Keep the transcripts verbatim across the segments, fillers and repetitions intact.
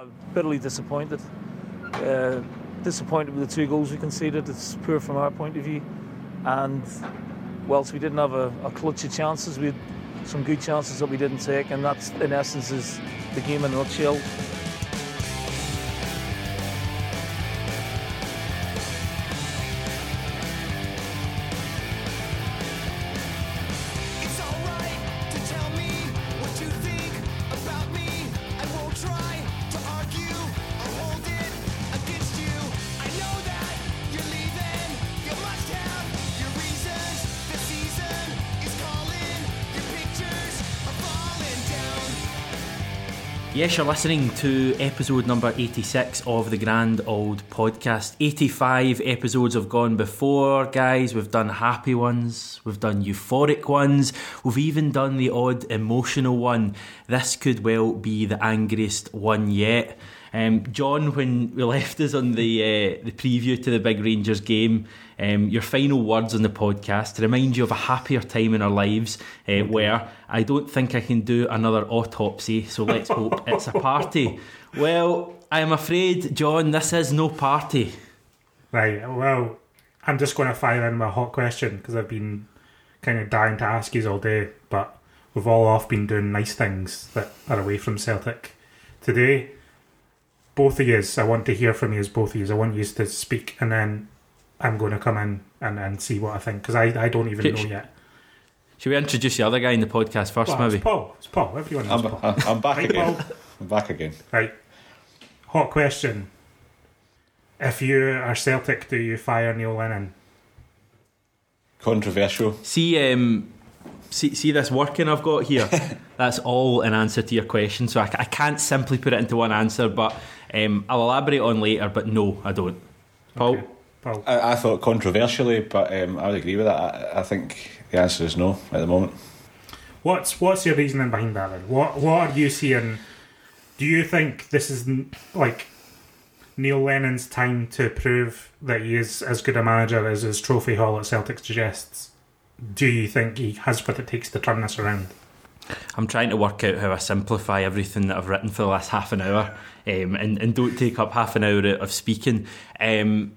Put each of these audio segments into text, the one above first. I'm bitterly disappointed. Uh, disappointed with the two goals we conceded. It's poor from our point of view. And whilst we didn't have a, a clutch of chances, we had some good chances that we didn't take, and that's in essence is the game in a nutshell. Yes, you're listening to episode number eighty-six of the Grand Old Podcast. eighty-five episodes have gone before, guys. We've done happy ones, we've done euphoric ones, we've even done the odd emotional one. This could well be the angriest one yet. Um, John, when we left us on the uh, the preview to the big Rangers game, um, your final words on the podcast to remind you of a happier time in our lives, uh, okay. where I don't think I can do another autopsy, so let's hope it's a party. Well, I'm afraid, John, this is no party. Right, well, I'm just going to fire in my hot question because I've been kind of dying to ask you all day, but we've all off been doing nice things that are away from Celtic today. Both of yous, I want to hear from yous, both of yous. I want yous to speak, and then I'm going to come in and, and see what I think, because I, I don't even should, know yet. Should we introduce the other guy in the podcast first, well, maybe? It's Paul. It's Paul. Everyone knows I'm, Paul. I'm back right, again. Paul? I'm back again. Right. Hot question. If you are Celtic, do you fire Neil Lennon? Controversial. See, um... See, see this working I've got here? That's all an answer to your question, so I, I can't simply put it into one answer, but um, I'll elaborate on later, but no, I don't. Paul? Okay. Paul. I, I thought controversially, but um, I would agree with that. I, I think the answer is no at the moment. What's what's your reasoning behind that then? What, what are you seeing? Do you think this is, like, Neil Lennon's time to prove that he is as good a manager as his trophy haul at Celtic suggests? Do you think he has what it takes to turn this around? I'm trying to work out how I simplify everything that I've written for the last half an hour um, and, and don't take up half an hour of speaking. Um,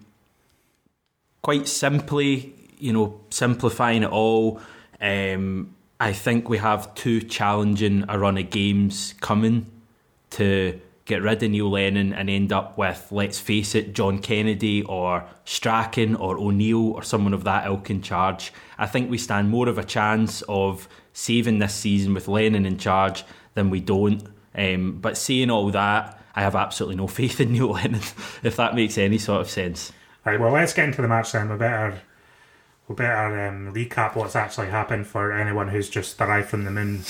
quite simply, you know, simplifying it all, um, I think we have too challenging a run of games coming to get rid of Neil Lennon and end up with, let's face it, John Kennedy or Strachan or O'Neill or someone of that ilk in charge. I think we stand more of a chance of saving this season with Lennon in charge than we don't. Um, but saying all that, I have absolutely no faith in Neil Lennon, if that makes any sort of sense. Right, well, let's get into the match then. We better, we better um, recap what's actually happened for anyone who's just arrived from the moon.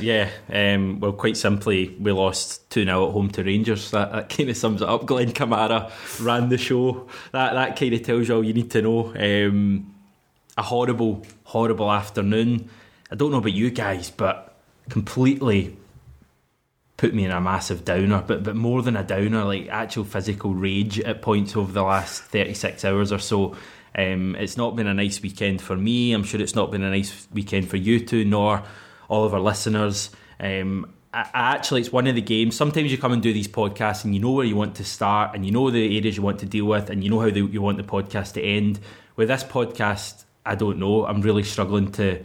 Yeah, um, well, quite simply, we lost two nil at home to Rangers. That, that kind of sums it up. Glenn Kamara ran the show. That that kind of tells you all you need to know. Um, a horrible, horrible afternoon. I don't know about you guys, but completely put me in a massive downer. But but more than a downer, like actual physical rage at points over the last thirty-six hours or so. Um, it's not been a nice weekend for me. I'm sure it's not been a nice weekend for you two, nor all of our listeners. Um, I, I actually, it's one of the games. Sometimes you come and do these podcasts and you know where you want to start and you know the areas you want to deal with and you know how the, you want the podcast to end. With this podcast, I don't know. I'm really struggling to,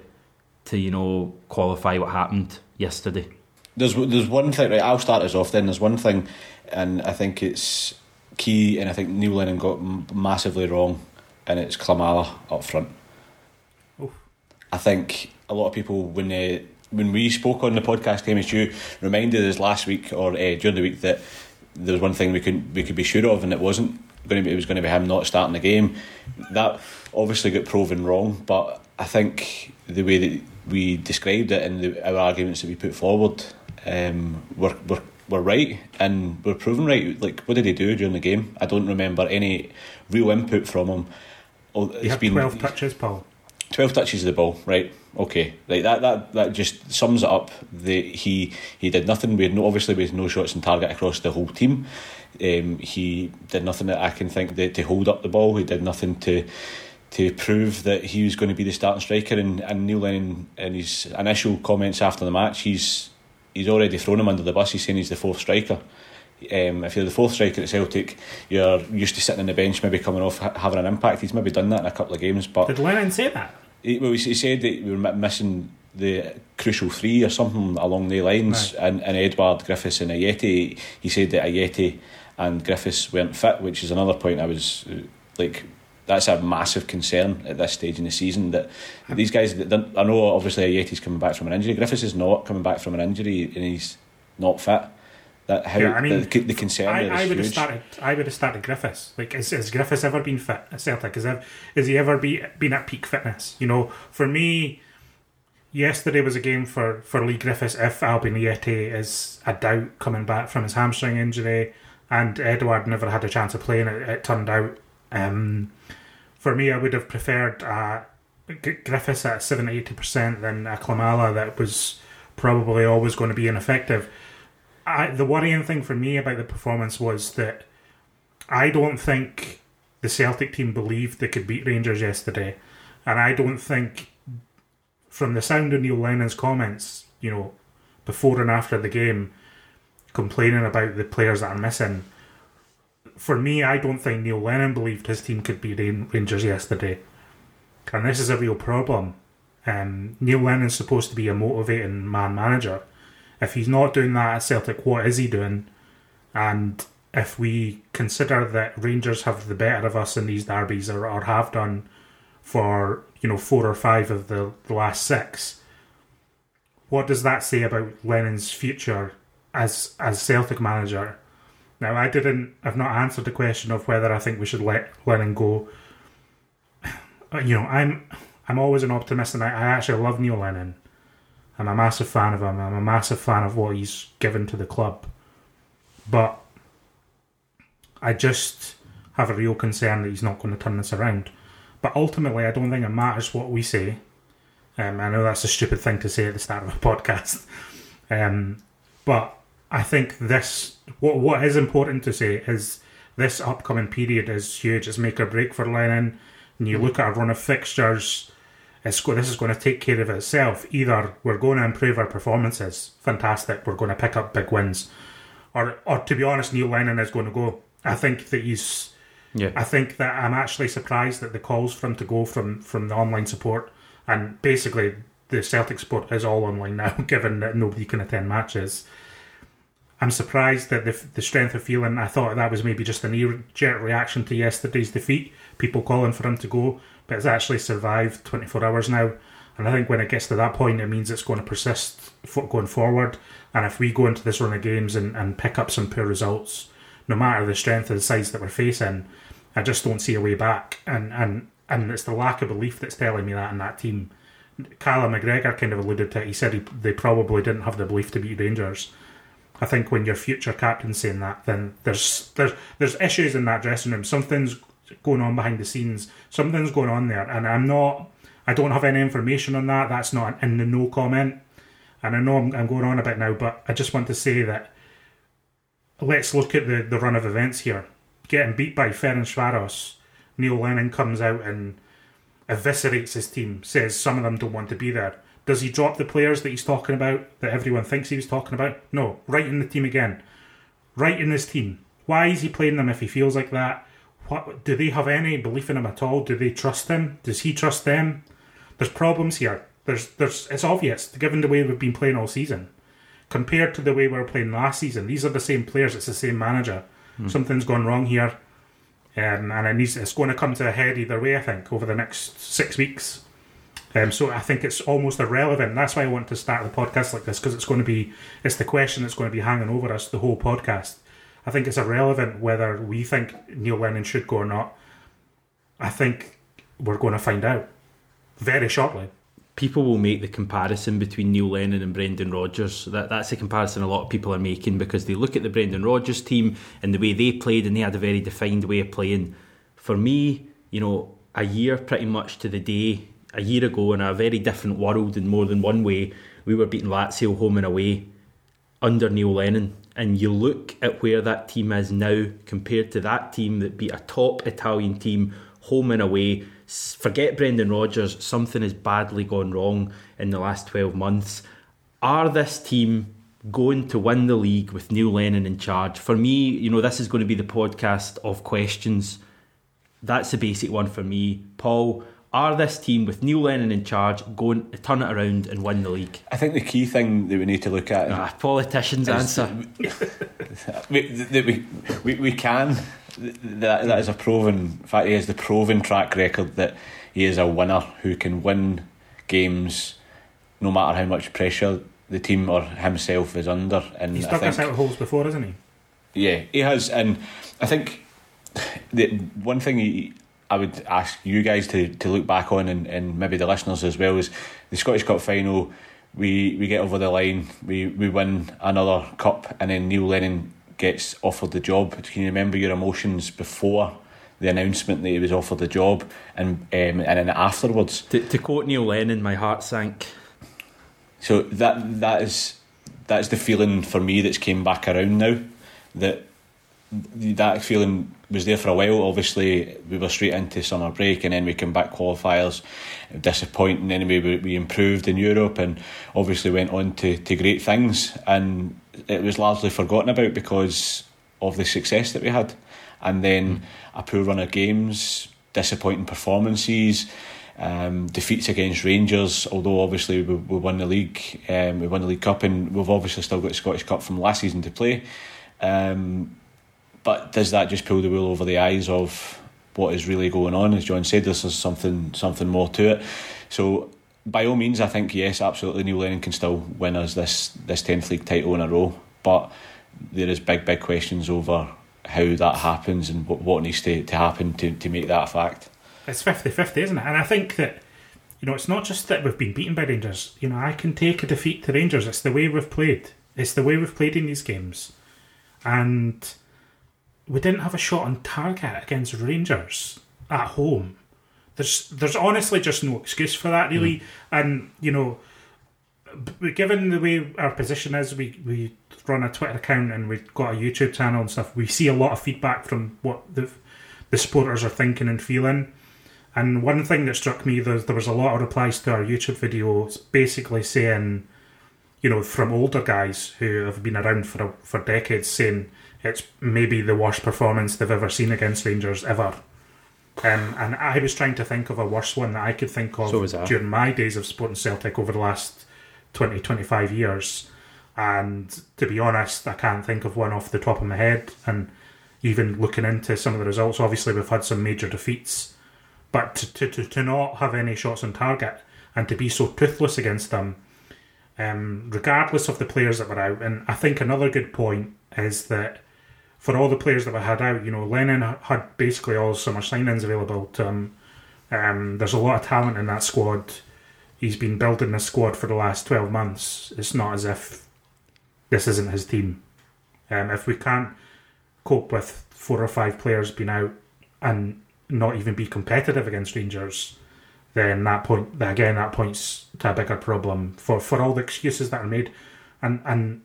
to you know, qualify what happened yesterday. There's there's one thing, right, I'll start us off then. There's one thing, and I think it's key, and I think Neil Lennon got massively wrong, and it's Klimala up front. Oof. I think a lot of people, when they when we spoke on the podcast, Came as you reminded us last week or uh, during the week that there was one thing we could we could be sure of, and it wasn't going to be it was going to be him not starting the game. That obviously got proven wrong, but I think the way that we described it and the, our arguments that we put forward um, were were were right and were proven right. Like, what did he do during the game? I don't remember any real input from him. Oh, he had been, twelve touches, Paul. twelve touches of the ball, right? Okay, right. That that, that just sums it up. The, he he did nothing. We had no obviously we had no shots on target across the whole team. Um, he did nothing that I can think that to hold up the ball. He did nothing to to prove that he was going to be the starting striker. And, and Neil Lennon, in his initial comments after the match, he's he's already thrown him under the bus. He's saying he's the fourth striker. Um, if you're the fourth striker at Celtic, you're used to sitting on the bench, maybe coming off, ha- having an impact. He's maybe done that in a couple of games. But did Lennon say that? He, well, he said that we were missing the crucial three or something along the lines, right. and, and Edouard, Griffiths and Ajeti. He said that Ajeti and Griffiths weren't fit, which is another point I was like... That's a massive concern at this stage in the season, that these guys, I know obviously Ajeti's coming back from an injury, Griffiths is not coming back from an injury and he's not fit. That how yeah, I mean, the, the concern I, there is I would huge. Have started, I would have started Griffiths. Like, is, is Griffiths ever been fit at Celtic? Is, there, is he ever be, been at peak fitness? You know, for me, yesterday was a game for, for Lee Griffiths if Albin Ajeti is a doubt coming back from his hamstring injury, and Edouard never had a chance of playing, it, it turned out. Um, for me, I would have preferred uh, Griffiths at seventy to eighty percent than a Klimala that was probably always going to be ineffective. I, the worrying thing for me about the performance was that I don't think the Celtic team believed they could beat Rangers yesterday, and I don't think, from the sound of Neil Lennon's comments, you know, before and after the game, complaining about the players that are missing. For me, I don't think Neil Lennon believed his team could beat Rangers yesterday. And this is a real problem. Um, Neil Lennon's supposed to be a motivating man-manager. If he's not doing that at Celtic, what is he doing? And if we consider that Rangers have the better of us in these derbies, or, or have done for, you know, four or five of the, the last six, what does that say about Lennon's future as as Celtic manager? Now, I didn't, I've not answered the question of whether I think we should let Lennon go. You know, I'm I'm always an optimist, and I, I actually love Neil Lennon. I'm a massive fan of him. I'm a massive fan of what he's given to the club. But I just have a real concern that he's not going to turn this around. But ultimately, I don't think it matters what we say. Um, I know that's a stupid thing to say at the start of a podcast. Um, but... I think this, what what is important to say is this upcoming period is huge. It's make or break for Lennon. And you look at a run of fixtures, it's go, this is going to take care of itself. Either we're going to improve our performances, fantastic, we're going to pick up big wins. Or, or to be honest, Neil Lennon is going to go. I think that he's, yeah. I think that I'm actually surprised that the calls for him to go from, from the online support, and basically the Celtic support is all online now, given that nobody can attend matches. I'm surprised that the the strength of feeling, I thought that was maybe just a knee-jerk reaction to yesterday's defeat, people calling for him to go, but it's actually survived twenty-four hours now. And I think when it gets to that point, it means it's going to persist going forward. And if we go into this run of games and, and pick up some poor results, no matter the strength of the sides that we're facing, I just don't see a way back. And, and, and it's the lack of belief that's telling me that in that team. Callum McGregor kind of alluded to it. He said he, they probably didn't have the belief to beat Rangers. I think when your future captain's saying that, then there's there's there's issues in that dressing room. Something's going on behind the scenes. Something's going on there, and I'm not. I don't have any information on that. That's not in the no comment. And I know I'm, I'm going on a bit now, but I just want to say that let's look at the, the run of events here. Getting beat by Ferencváros, Neil Lennon comes out and eviscerates his team. Says some of them don't want to be there. Does he drop the players that he's talking about, that everyone thinks he was talking about? No, right in the team again. Right in this team. Why is he playing them if he feels like that? What, do they have any belief in him at all? Do they trust him? Does he trust them? There's problems here. There's, there's. It's obvious, given the way we've been playing all season. Compared to the way we were playing last season, these are the same players, it's the same manager. Mm. Something's gone wrong here. Um, and it needs, it's going to come to a head either way, I think, over the next six weeks. Um, so I think it's almost irrelevant. That's why I want to start the podcast like this, because it's going to be, it's the question that's going to be hanging over us the whole podcast. I think it's irrelevant whether we think Neil Lennon should go or not. I think we're going to find out very shortly. People will make the comparison between Neil Lennon and Brendan Rodgers. That, that's a comparison a lot of people are making, because they look at the Brendan Rodgers team and the way they played, and they had a very defined way of playing. For me, you know, a year pretty much to the day, a year ago, in a very different world in more than one way, we were beating Lazio home and away under Neil Lennon. And you look at where that team is now compared to that team that beat a top Italian team home and away. Forget Brendan Rodgers, something has badly gone wrong in the last twelve months. Are this team going to win the league with Neil Lennon in charge. For me, you know, this is going to be the podcast of questions. That's the basic one for me. Paul, are this team with Neil Lennon in charge going to turn it around and win the league? I think the key thing that we need to look at... Ah, politicians' answer. That we, that we, we, we can. That, that is a proven... In fact, he has the proven track record that he is a winner who can win games no matter how much pressure the team or himself is under. And he's stuck us out of holes before, hasn't he? Yeah, he has. And I think the one thing he, I would ask you guys to, to look back on, and, and maybe the listeners as well, is the Scottish Cup final. We, we get over the line, we, we win another cup, and then Neil Lennon gets offered the job. Can you remember your emotions before the announcement that he was offered the job, and um, and then afterwards? To, to quote Neil Lennon, my heart sank. So that that is that's the feeling for me that's came back around now. That that feeling was there for a while. Obviously, we were straight into summer break, and then we came back qualifiers, disappointing. Anyway, we, we improved in Europe, and obviously went on to, to great things. And it was largely forgotten about because of the success that we had, and then a poor run of games, disappointing performances. Um, defeats against Rangers, although obviously we, we won the league, um, we won the League Cup, and we've obviously still got the Scottish Cup from last season to play. Um, but does that just pull the wool over the eyes of what is really going on? As John said, there's something something more to it. So by all means, I think yes, absolutely, Neil Lennon can still win us this this tenth league title in a row, but there is big big questions over how that happens and what, what needs to, to happen to, to make that a fact. It's fifty-fifty, isn't it? And I think that, you know, it's not just that we've been beaten by Rangers. You know, I can take a defeat to Rangers. It's the way we've played. It's the way we've played in these games. And we didn't have a shot on target against Rangers at home. There's there's honestly just no excuse for that, really. Mm. And, you know, given the way our position is, we, we run a Twitter account and we've got a YouTube channel and stuff, we see a lot of feedback from what the, the supporters are thinking and feeling. And one thing that struck me, there was a lot of replies to our YouTube videos basically saying, you know, from older guys who have been around for for decades, saying it's maybe the worst performance they've ever seen against Rangers ever. Um, and I was trying to think of a worse one that I could think of so during my days of supporting Celtic over the last twenty, twenty-five years. And to be honest, I can't think of one off the top of my head. And even looking into some of the results, obviously we've had some major defeats. But to, to, to not have any shots on target and to be so toothless against them, um, regardless of the players that were out. And I think another good point is that for all the players that were had out, you know, Lennon had basically all summer signings available to him. Um, there's a lot of talent in that squad. He's been building this squad for the last twelve months. It's not as if this isn't his team. Um, if we can't cope with four or five players being out and not even be competitive against Rangers, then that point again that points to a bigger problem for, for all the excuses that are made, and and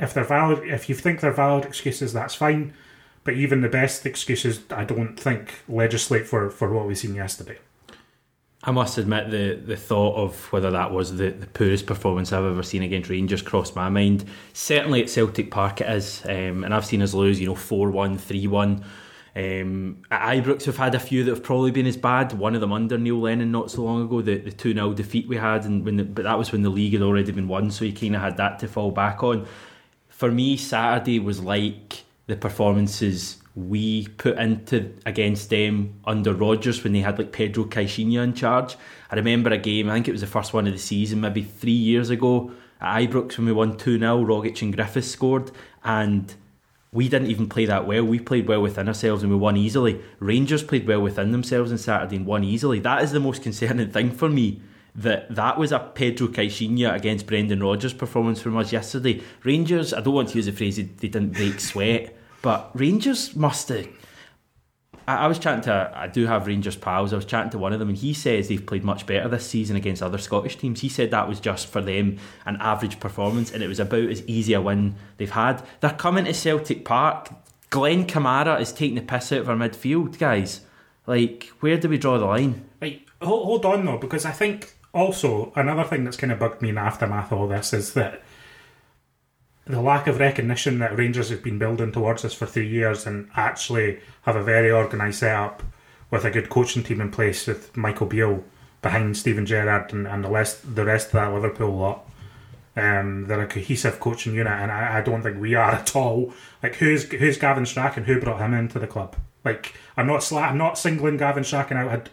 if they're valid, if you think they're valid excuses, that's fine, but even the best excuses I don't think legislate for, for what we've seen yesterday. I must admit the, the thought of whether that was the, the poorest performance I've ever seen against Rangers crossed my mind. Certainly at Celtic Park it is, um, and I've seen us lose, you know, four one, three one. Um, at Ibrox we've had a few that have probably been as bad, one of them under Neil Lennon not so long ago, the, the two nil defeat we had, and when the, but that was when the league had already been won, so he kind of had that to fall back on. For me, Saturday was like the performances we put into against them under Rodgers when they had like Pedro Caixinha in charge. I remember a game, I think it was the first one of the season, maybe three years ago at Ibrox when we won two nil, Rogic and Griffiths scored, and we didn't even play that well. We played well within ourselves and we won easily. Rangers played well within themselves on Saturday and won easily. That is the most concerning thing for me, that that was a Pedro Caixinha against Brendan Rodgers performance from us yesterday. Rangers, I don't want to use the phrase they didn't break sweat, but Rangers must have... I, I was chatting to... I do have Rangers pals. I was chatting to one of them and he says they've played much better this season against other Scottish teams. He said that was just for them an average performance and it was about as easy a win they've had. They're coming to Celtic Park. Glenn Kamara is taking the piss out of our midfield, guys. Like, where do we draw the line? Right, hold, hold on though, because I think also another thing that's kind of bugged me in the aftermath of all this is that the lack of recognition that Rangers have been building towards us for three years and actually have a very organised setup with a good coaching team in place with Michael Beale behind Steven Gerrard and, and the, rest, the rest of that Liverpool lot. Um, they're a cohesive coaching unit, and I, I don't think we are at all. Like, who's who's Gavin Strachan? Who brought him into the club? Like, I'm not sla- I'm not singling Gavin Strachan out. I'd,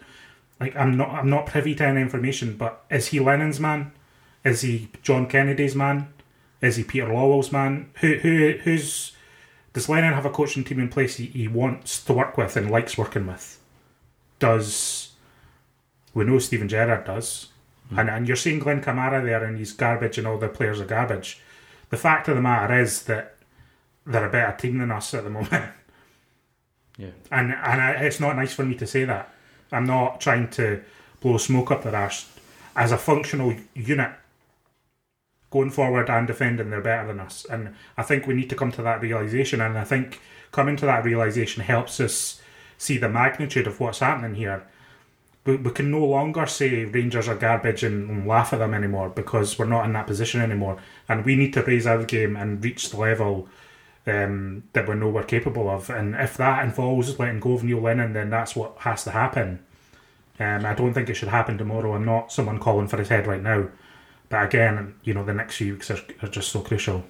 like, I'm not I'm not privy to any information. But is he Lennon's man? Is he John Kennedy's man? Is he Peter Lowell's man? Who who who's does Lennon have a coaching team in place he, he wants to work with and likes working with? Does we know Steven Gerrard does? And, and you're seeing Glenn Kamara there, and he's garbage, and all the players are garbage. The fact of the matter is that they're a better team than us at the moment. Yeah. And and I, it's not nice for me to say that. I'm not trying to blow smoke up their arse. As a functional unit, going forward and defending, they're better than us. And I think we need to come to that realisation, and I think coming to that realisation helps us see the magnitude of what's happening here. We can no longer say Rangers are garbage and laugh at them anymore, because we're not in that position anymore. And we need to raise our game and reach the level um, that we know we're capable of. And if that involves letting go of Neil Lennon, then that's what has to happen. Um, I don't think it should happen tomorrow. I'm not someone calling for his head right now. But again, you know, the next few weeks are, are just so crucial.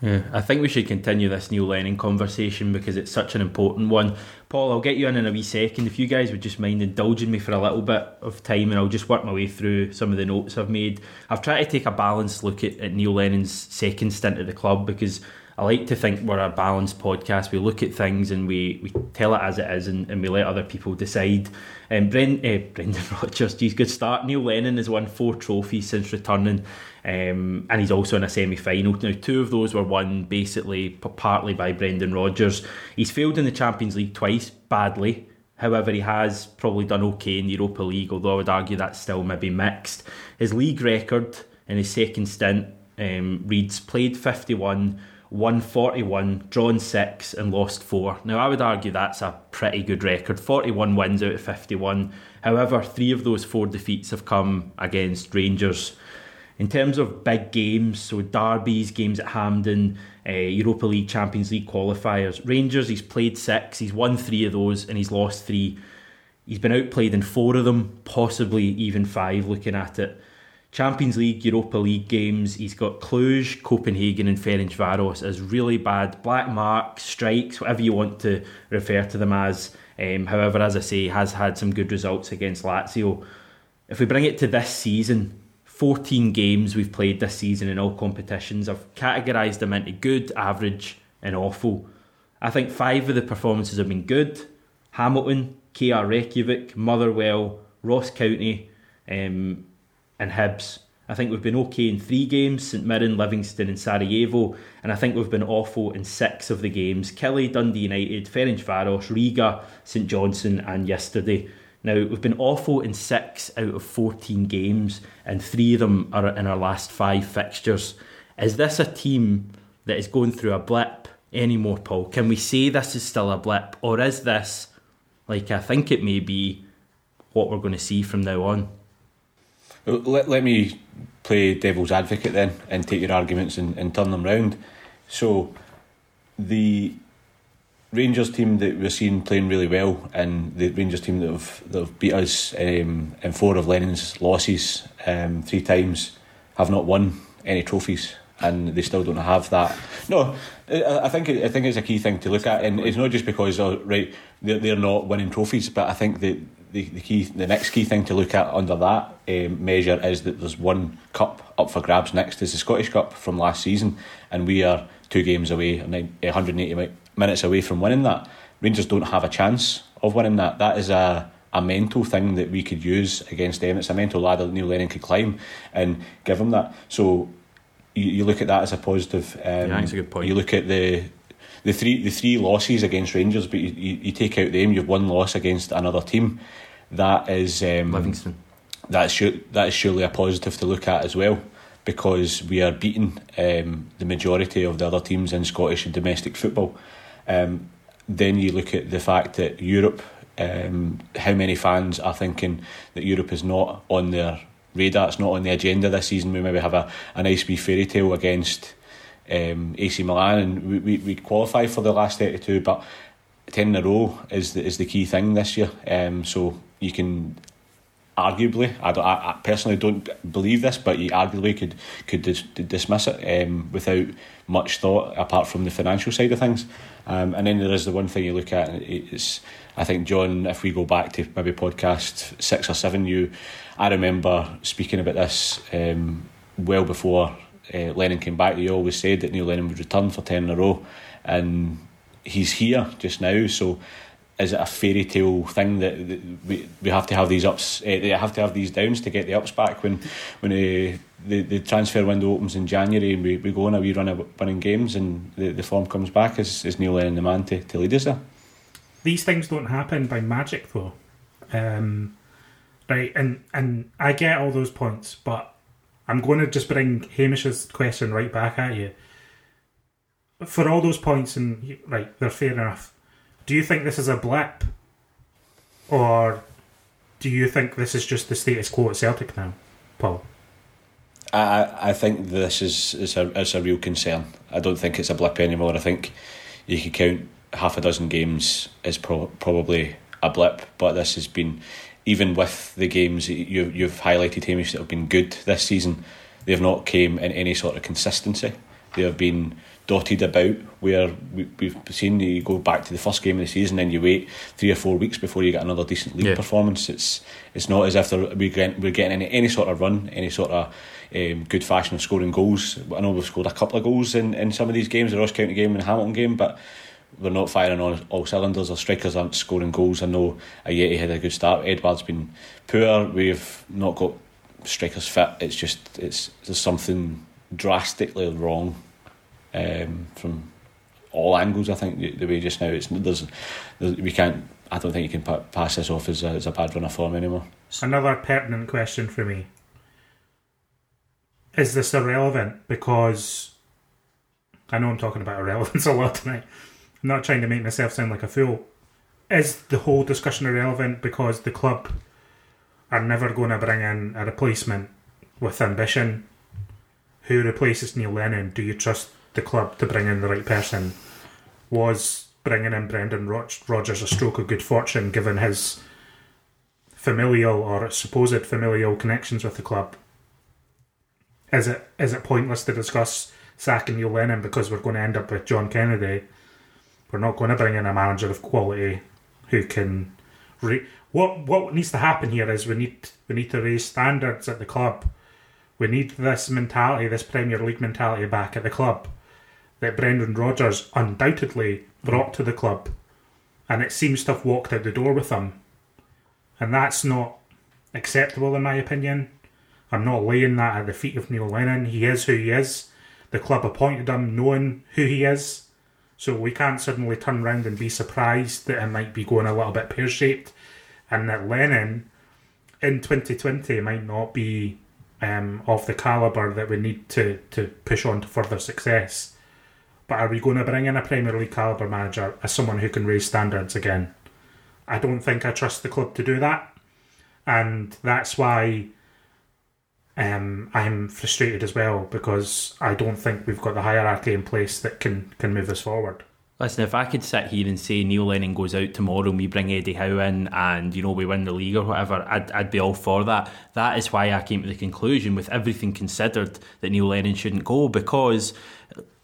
Yeah, I think we should continue this Neil Lennon conversation because it's such an important one. Paul, I'll get you in in a wee second. If you guys would just mind indulging me for a little bit of time, and I'll just work my way through some of the notes I've made. I've tried to take a balanced look at, at Neil Lennon's second stint at the club, because I like to think we're a balanced podcast. We look at things and we, we tell it as it is, and, and we let other people decide. Um, Brent, uh, Brendan Rodgers, geez, good start. Neil Lennon has won four trophies since returning, um, and he's also in a semi-final. Now, two of those were won basically partly by Brendan Rodgers. He's failed in the Champions League twice, badly. However, he has probably done okay in the Europa League, although I would argue that's still maybe mixed. His league record in his second stint um, reads played fifty-one, won forty-one, drawn six and lost four. Now, I would argue that's a pretty good record. forty-one wins out of fifty-one. However, three of those four defeats have come against Rangers. In terms of big games, so derbies, games at Hampden, uh, Europa League, Champions League qualifiers, Rangers, he's played six, he's won three of those and he's lost three. He's been outplayed in four of them, possibly even five looking at it. Champions League, Europa League games, he's got Cluj, Copenhagen and Ferencváros as really bad black marks, strikes, whatever you want to refer to them as. Um, however, as I say, he has had some good results against Lazio. If we bring it to this season, fourteen games we've played this season in all competitions. I've categorised them into good, average and awful. I think five of the performances have been good. Hamilton, K R Reykjavik, Motherwell, Ross County, um... and Hibs. I think we've been okay in three games, St Mirren, Livingston and Sarajevo, and I think we've been awful in six of the games, Kelly, Dundee United, Ferencváros, Riga, St Johnstone and yesterday. Now, we've been awful in six out of fourteen games, and three of them are in our last five fixtures. Is this a team that is going through a blip anymore, Paul? Can we say this is still a blip, or is this, like I think it may be, what we're going to see from now on? Let, let me play devil's advocate then and take your arguments and, and turn them round. So the Rangers team that we're seeing playing really well, and the Rangers team that have, that have beat us um, in four of Lennon's losses um, three times have not won any trophies, and they still don't have that. No, I think I think it's a key thing to look at, and it's not just because oh, right they're, they're not winning trophies, but I think that The, the key, the next key thing to look at under that um, measure is that there's one cup up for grabs next, is the Scottish Cup from last season, and we are two games away, one hundred eighty minutes away from winning that. Rangers don't have a chance of winning that. That is a, a mental thing that we could use against them. It's a mental ladder that Neil Lennon could climb and give them that. So you, you look at that as a positive. Um, yeah, that's a good point. You look at the The three the three losses against Rangers, but you, you, you take out them, you've one loss against another team. That is um, Livingston. That's su- that is surely a positive to look at as well, because we are beating um, the majority of the other teams in Scottish and domestic football. Um, then you look at the fact that Europe, um, how many fans are thinking that Europe is not on their radar, it's not on the agenda this season. We maybe have a, a nice wee fairy tale against um, A C Milan, and we, we we qualify for the last thirty-two, but ten in a row is the, is the key thing this year. Um, so you can arguably, I, don't, I, I personally don't believe this, but you arguably could could dis- dismiss it um, without much thought, apart from the financial side of things. Um, and then there is the one thing you look at, and it's, I think, John, if we go back to maybe podcast six or seven, you, I remember speaking about this um, well before uh, Lennon came back. You always said that Neil Lennon would return for ten in a row, and he's here just now. So is it a fairy tale thing that we we have to have these ups? Uh, they have to have these downs to get the ups back when when uh, the the transfer window opens in January and we, we go on a wee run of winning games and the, the form comes back. Is is Neil Lennon the man to, to lead us there? These things don't happen by magic, though, um, right? And and I get all those points, but I'm going to just bring Hamish's question right back at you. For all those points, and right, they're fair enough. Do you think this is a blip, or do you think this is just the status quo at Celtic now, Paul? I I think this is is a is a real concern. I don't think it's a blip anymore. I think you could count half a dozen games as pro- probably a blip, but this has been, even with the games you you've highlighted, Hamish, that have been good this season, they have not came in any sort of consistency. They have been dotted about, where we, we've seen you go back to the first game of the season and you wait three or four weeks before you get another decent league yeah. performance. It's it's not as if we're getting, we're getting any, any sort of run, any sort of um, good fashion of scoring goals. I know we've scored a couple of goals in, in some of these games, the Ross County game and the Hamilton game, but we're not firing on all cylinders. Our strikers aren't scoring goals. I know Ajeti had a good start. Edouard's been poor. We've not got strikers fit. It's just, it's there's something drastically wrong Um, from all angles, I think, the, the way just now it's there's, there's we can't. I don't think you can pa- pass this off as a, as a bad run of form anymore. Another pertinent question for me: is this irrelevant? Because I know I'm talking about irrelevance a lot tonight. I'm not trying to make myself sound like a fool. Is the whole discussion irrelevant because the club are never going to bring in a replacement with ambition? Who replaces Neil Lennon? Do you trust the club to bring in the right person? Was bringing in Brendan Rodgers a stroke of good fortune, given his familial or supposed familial connections with the club? Is it is it pointless to discuss sacking Neil Lennon because we're going to end up with John Kennedy? We're not going to bring in a manager of quality who can. Re- what what needs to happen here is we need we need to raise standards at the club. We need this mentality, this Premier League mentality, back at the club that Brendan Rodgers undoubtedly brought to the club, and it seems to have walked out the door with them, and that's not acceptable in my opinion. I'm not laying that at the feet of Neil Lennon. He is who he is. The club appointed him knowing who he is, so we can't suddenly turn round and be surprised that it might be going a little bit pear-shaped, and that Lennon in twenty twenty might not be Um, of the calibre that we need to, to push on to further success. But are we going to bring in a Premier League calibre manager as someone who can raise standards again? I don't think I trust the club to do that, and that's why um, I'm frustrated as well, because I don't think we've got the hierarchy in place that can, can move us forward. Listen, if I could sit here and say Neil Lennon goes out tomorrow and we bring Eddie Howe in and, you know, we win the league or whatever, I'd I'd be all for that. That is why I came to the conclusion, with everything considered, that Neil Lennon shouldn't go. Because,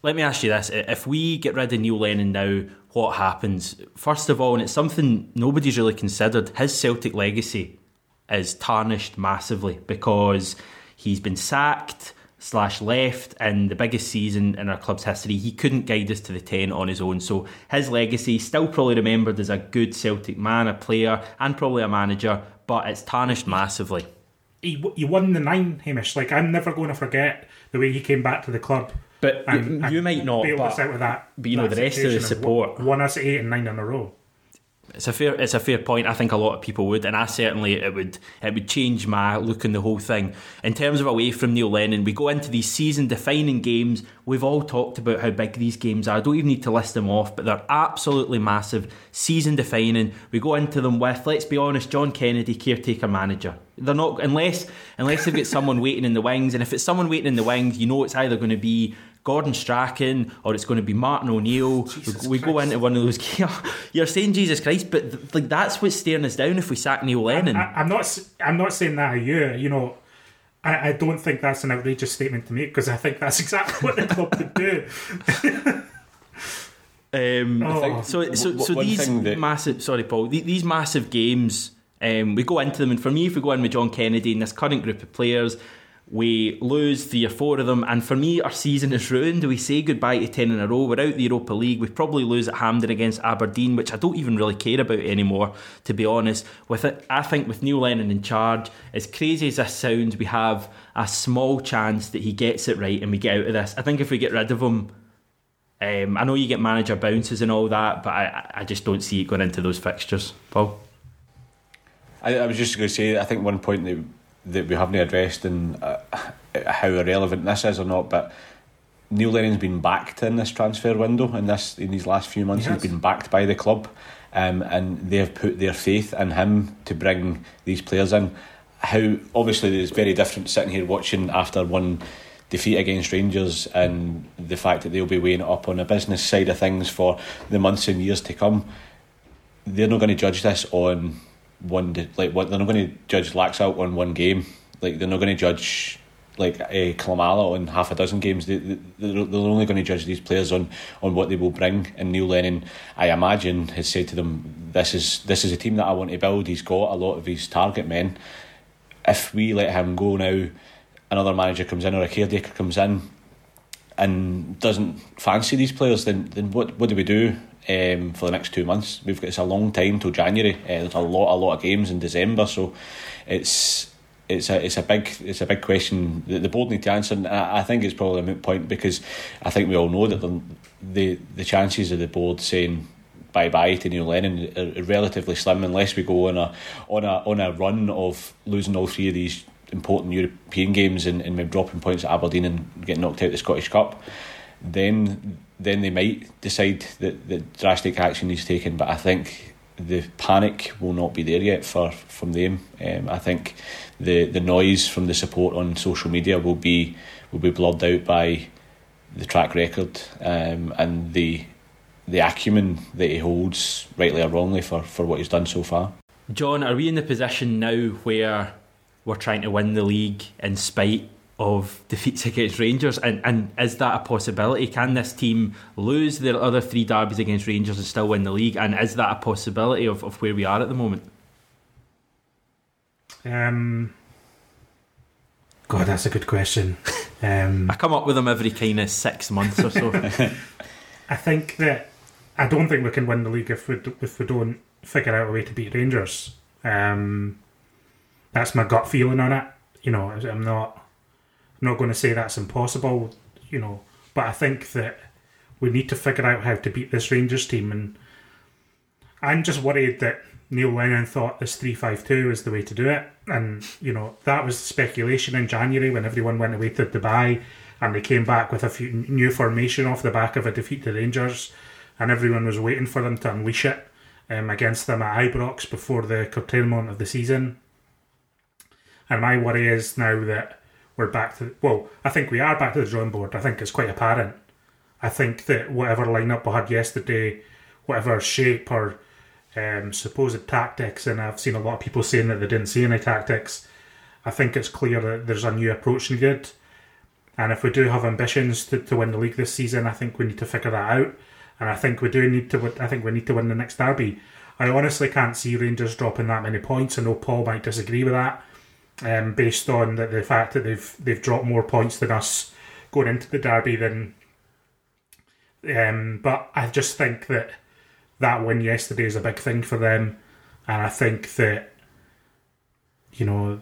let me ask you this, if we get rid of Neil Lennon now, what happens? First of all, and it's something nobody's really considered, his Celtic legacy is tarnished massively because he's been sacked slash left in the biggest season in our club's history. He couldn't guide us to the ten on his own, so his legacy, still probably remembered as a good Celtic man, a player, and probably a manager, but it's tarnished massively. He, he won the nine, Hamish. Like, I'm never going to forget the way he came back to the club. But and, you, you and might not, bailed but, us out with that, but you that know the rest of the support. Won us eight and nine in a row. It's a fair, it's a fair point. I think a lot of people would, and I certainly it would. It would change my look on the whole thing. In terms of away from Neil Lennon, we go into these season-defining games. We've all talked about how big these games are. I don't even need to list them off, but they're absolutely massive, season-defining. We go into them with, let's be honest, John Kennedy, caretaker manager. They're not unless unless they've got someone waiting in the wings, and if it's someone waiting in the wings, you know it's either going to be Gordon Strachan, or it's going to be Martin O'Neill. Jesus we Christ. Go into one of those. You're saying Jesus Christ, but th- like that's what's staring us down if we sack Neil Lennon. I, I, I'm not. I'm not saying that of you. You know, I, I don't think that's an outrageous statement to make because I think that's exactly what the club would do. um, oh. So, so, so one these that... massive. Sorry, Paul. These, these massive games. Um, we go into them, and for me, if we go in with John Kennedy and this current group of players, we lose three or four of them, and for me, our season is ruined. We say goodbye to ten in a row. We're out the Europa League. We probably lose at Hampden against Aberdeen, which I don't even really care about anymore, to be honest. With it, I think with Neil Lennon in charge, as crazy as this sounds, we have a small chance that he gets it right and we get out of this. I think if we get rid of him, um, I know you get manager bounces and all that, but I, I just don't see it going into those fixtures. Paul? I, I was just going to say, I think one point that that we haven't addressed and uh, how irrelevant this is or not, but Neil Lennon's been backed in this transfer window, and this in these last few months he he's been backed by the club, um, and they have put their faith in him to bring these players in. How obviously it's very different sitting here watching after one defeat against Rangers and the fact that they'll be weighing it up on the business side of things for the months and years to come. They're not going to judge this on one day, like what they're not going to judge Laxalt on one game, like they're not going to judge like a Klimala on half a dozen games. They, they they're only going to judge these players on, on what they will bring. And Neil Lennon, I imagine, has said to them, "This is this is a team that I want to build." He's got a lot of his target men. If we let him go now, another manager comes in or a caretaker comes in and doesn't fancy these players, then then what what do we do? Um, for the next two months, we've got it's a long time till January. Uh, there's a lot, a lot of games in December, so it's it's a it's a big it's a big question that the board need to answer. And I, I think it's probably a moot point because I think we all know that the the, the chances of the board saying bye bye to Neil Lennon are relatively slim unless we go on a on a on a run of losing all three of these important European games and and dropping points at Aberdeen and getting knocked out of the Scottish Cup. Then. then they might decide that, that drastic action is taken, but I think the panic will not be there yet for from them. Um, I think the the noise from the support on social media will be will be blurred out by the track record um, and the the acumen that he holds, rightly or wrongly, for, for what he's done so far. John, are we in the position now where we're trying to win the league in spite of defeats against Rangers, and, and is that a possibility? Can this team lose their other three derbies against Rangers and still win the league, and is that a possibility of, of where we are at the moment? Um, God, that's a good question. um, I come up with them every kind of six months or so. I think that I don't think we can win the league if we, if we don't figure out a way to beat Rangers. Um, that's my gut feeling on it. You know, I'm not not going to say that's impossible, you know, but I think that we need to figure out how to beat this Rangers team, and I'm just worried that Neil Lennon thought this three five two was the way to do it, and you know, that was speculation in January when everyone went away to Dubai and they came back with a few new formation off the back of a defeat to Rangers, and everyone was waiting for them to unleash it um, against them at Ibrox before the curtailment of the season. And my worry is now that we're back to, well, I think we are back to the drawing board. I think it's quite apparent. I think that whatever lineup we had yesterday, whatever shape or um, supposed tactics, and I've seen a lot of people saying that they didn't see any tactics, I think it's clear that there's a new approach needed. And if we do have ambitions to, to win the league this season, I think we need to figure that out. And I think we do need to. I think we need to win the next derby. I honestly can't see Rangers dropping that many points. I know Paul might disagree with that. Um, based on the, the fact that they've they've dropped more points than us going into the derby, than, um, but I just think that that win yesterday is a big thing for them, and I think that, you know,